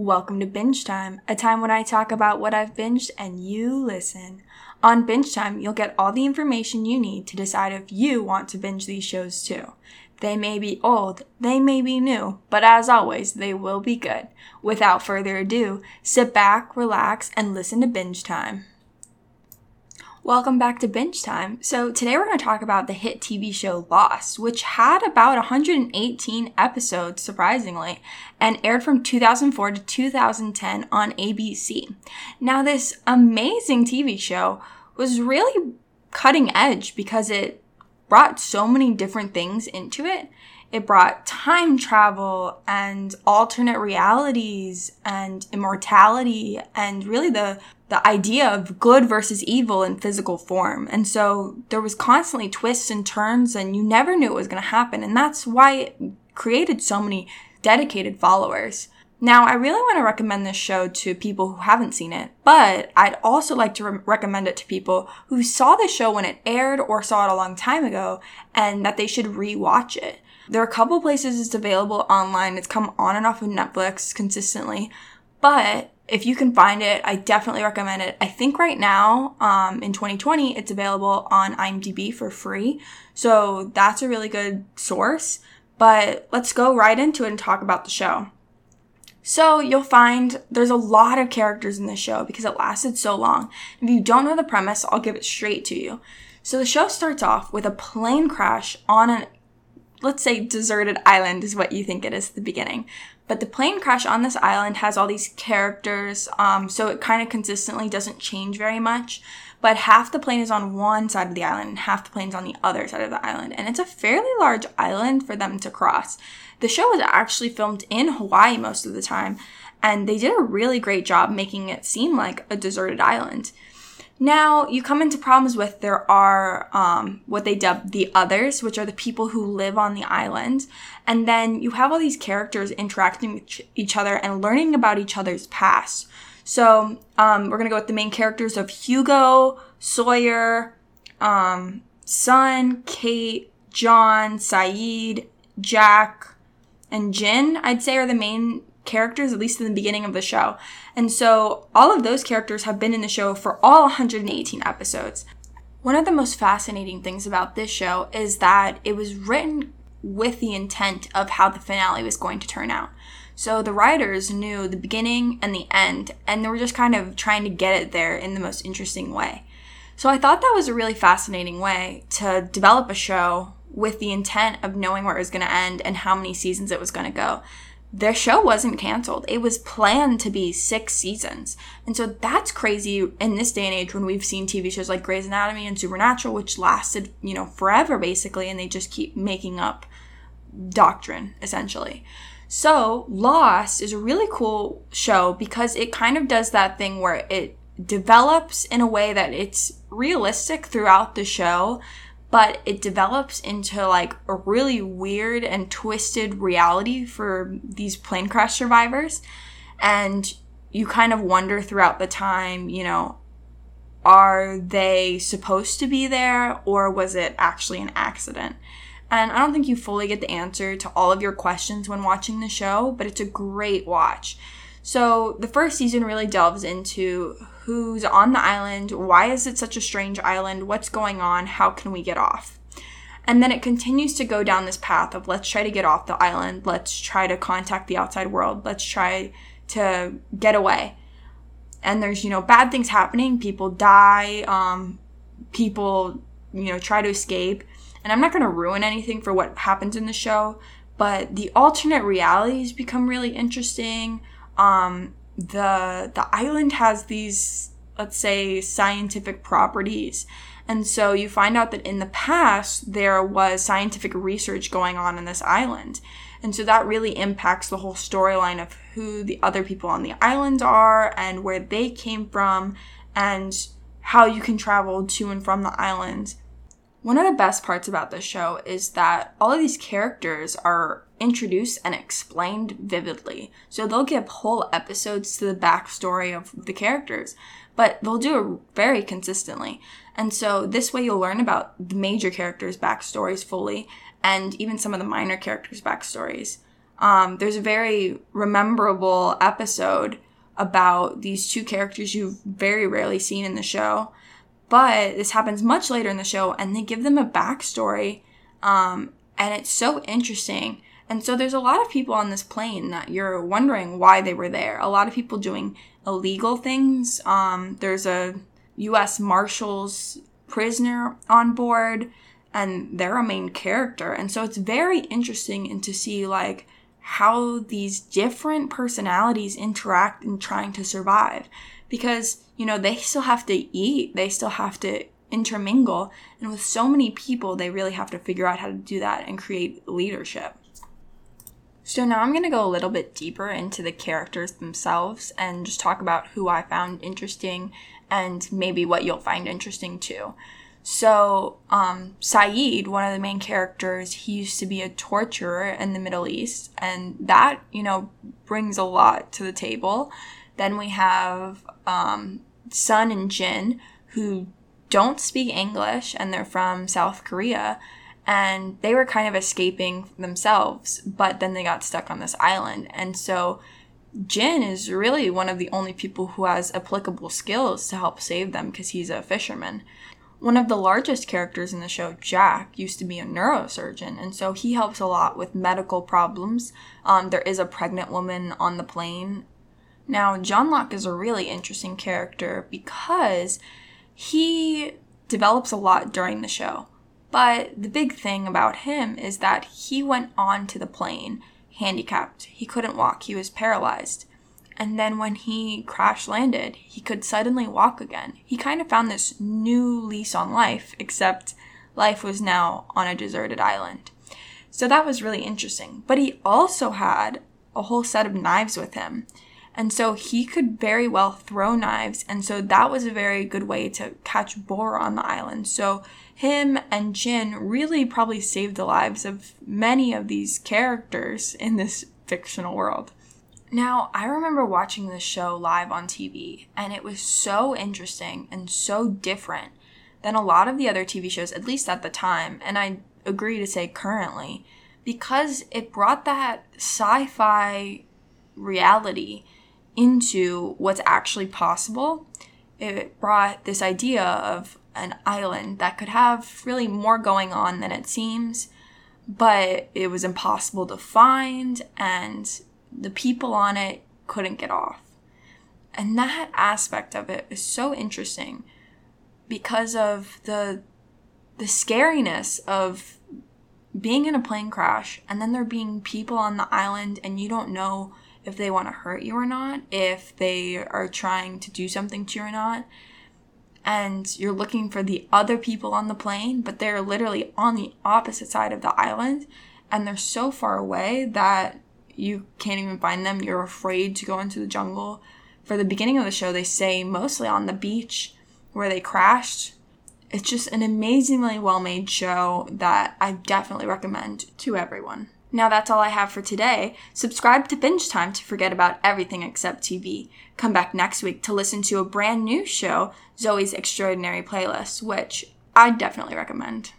Welcome to Binge Time, a time when I talk about what I've binged and you listen. On Binge Time, you'll get all the information you need to decide if you want to binge these shows too. They may be old, they may be new, but as always, they will be good. Without further ado, sit back, relax, and listen to Binge Time. Welcome back to Binge Time. So today we're going to talk about the hit TV show Lost, which had about 118 episodes, surprisingly, and aired from 2004 to 2010 on ABC. Now, this amazing TV show was really cutting edge because it brought so many different things into it. It brought time travel and alternate realities and immortality and really the idea of good versus evil in physical form. And so there was constantly twists and turns and you never knew it was going to happen. And that's why it created so many dedicated followers. Now, I really want to recommend this show to people who haven't seen it, but I'd also like to recommend it to people who saw the show when it aired or saw it a long time ago and that they should rewatch it. There are a couple places it's available online. It's come on and off of Netflix consistently, but if you can find it, I definitely recommend it. I think right now, in 2020, it's available on IMDb for free, so that's a really good source, but let's go right into it and talk about the show. So you'll find there's a lot of characters in this show because it lasted so long. If you don't know the premise, I'll give it straight to you. So the show starts off with a plane crash on an, let's say, deserted island is what you think it is at the beginning. But the plane crash on this island has all these characters, so it kind of consistently doesn't change very much. But half the plane is on one side of the island and half the plane is on the other side of the island. And it's a fairly large island for them to cross. The show was actually filmed in Hawaii most of the time, and they did a really great job making it seem like a deserted island. Now, you come into problems with there are what they dub the others, which are the people who live on the island. And then you have all these characters interacting with each other and learning about each other's past. So we're going to go with the main characters of Hugo, Sawyer, Sun, Kate, John, Saeed, Jack, and Jin, I'd say, are the main characters, at least in the beginning of the show. And so all of those characters have been in the show for all 118 episodes. One of the most fascinating things about this show is that it was written with the intent of how the finale was going to turn out. So the writers knew the beginning and the end, and they were just kind of trying to get it there in the most interesting way. So I thought that was a really fascinating way to develop a show with the intent of knowing where it was going to end and how many seasons it was going to go. The show wasn't canceled. It was planned to be 6 seasons. And so that's crazy in this day and age when we've seen TV shows like Grey's Anatomy and Supernatural, which lasted, forever basically, and they just keep making up doctrine essentially. So Lost is a really cool show because it kind of does that thing where it develops in a way that it's realistic throughout the show, but it develops into like a really weird and twisted reality for these plane crash survivors. And you kind of wonder throughout the time, are they supposed to be there or was it actually an accident? And I don't think you fully get the answer to all of your questions when watching the show, but it's a great watch. So the first season really delves into who's on the island, why is it such a strange island, what's going on, how can we get off? And then it continues to go down this path of let's try to get off the island, let's try to contact the outside world, let's try to get away. And there's, bad things happening, people die, people, try to escape. And I'm not going to ruin anything for what happens in the show, but the alternate realities become really interesting. The island has these, let's say, scientific properties. And so you find out that in the past, there was scientific research going on this island. And so that really impacts the whole storyline of who the other people on the island are and where they came from and how you can travel to and from the island. One of the best parts about this show is that all of these characters are introduced and explained vividly. So they'll give whole episodes to the backstory of the characters, but they'll do it very consistently. And so this way you'll learn about the major characters' backstories fully and even some of the minor characters' backstories. There's a very rememberable episode about these two characters you've very rarely seen in the show. But this happens much later in the show, and they give them a backstory, and it's so interesting. And so there's a lot of people on this plane that you're wondering why they were there. A lot of people doing illegal things. There's a U.S. Marshals prisoner on board, and they're a main character. And so it's very interesting and to see, like, how these different personalities interact in trying to survive. Because, you know, they still have to eat. They still have to intermingle. And with so many people, they really have to figure out how to do that and create leadership. So now I'm going to go a little bit deeper into the characters themselves and just talk about who I found interesting and maybe what you'll find interesting too. So Saeed, one of the main characters, he used to be a torturer in the Middle East, and that, you know, brings a lot to the table. Then we have Sun and Jin, who don't speak English, and they're from South Korea. And they were kind of escaping themselves, but then they got stuck on this island. And so Jin is really one of the only people who has applicable skills to help save them because he's a fisherman. One of the largest characters in the show, Jack, used to be a neurosurgeon. And so he helps a lot with medical problems. There is a pregnant woman on the plane. Now, John Locke is a really interesting character because he develops a lot during the show. But the big thing about him is that he went on to the plane handicapped. He couldn't walk. He was paralyzed. And then when he crash landed, he could suddenly walk again. He kind of found this new lease on life, except life was now on a deserted island. So that was really interesting. But he also had a whole set of knives with him. And so he could very well throw knives. And so that was a very good way to catch boar on the island. So him and Jin really probably saved the lives of many of these characters in this fictional world. Now, I remember watching this show live on TV, and it was so interesting and so different than a lot of the other TV shows, at least at the time, and I agree to say currently, because it brought that sci-fi reality into what's actually possible. It brought this idea of an island that could have really more going on than it seems, but it was impossible to find, and the people on it couldn't get off. And that aspect of it is so interesting because of the scariness of being in a plane crash, and then there being people on the island, and you don't know if they want to hurt you or not, if they are trying to do something to you or not. And you're looking for the other people on the plane, but they're literally on the opposite side of the island, and they're so far away that you can't even find them. You're afraid to go into the jungle. For the beginning of the show, they say mostly on the beach where they crashed. It's just an amazingly well-made show that I definitely recommend to everyone. Now that's all I have for today. Subscribe to Binge Time to forget about everything except TV. Come back next week to listen to a brand new show, Zoe's Extraordinary Playlist, which I definitely recommend.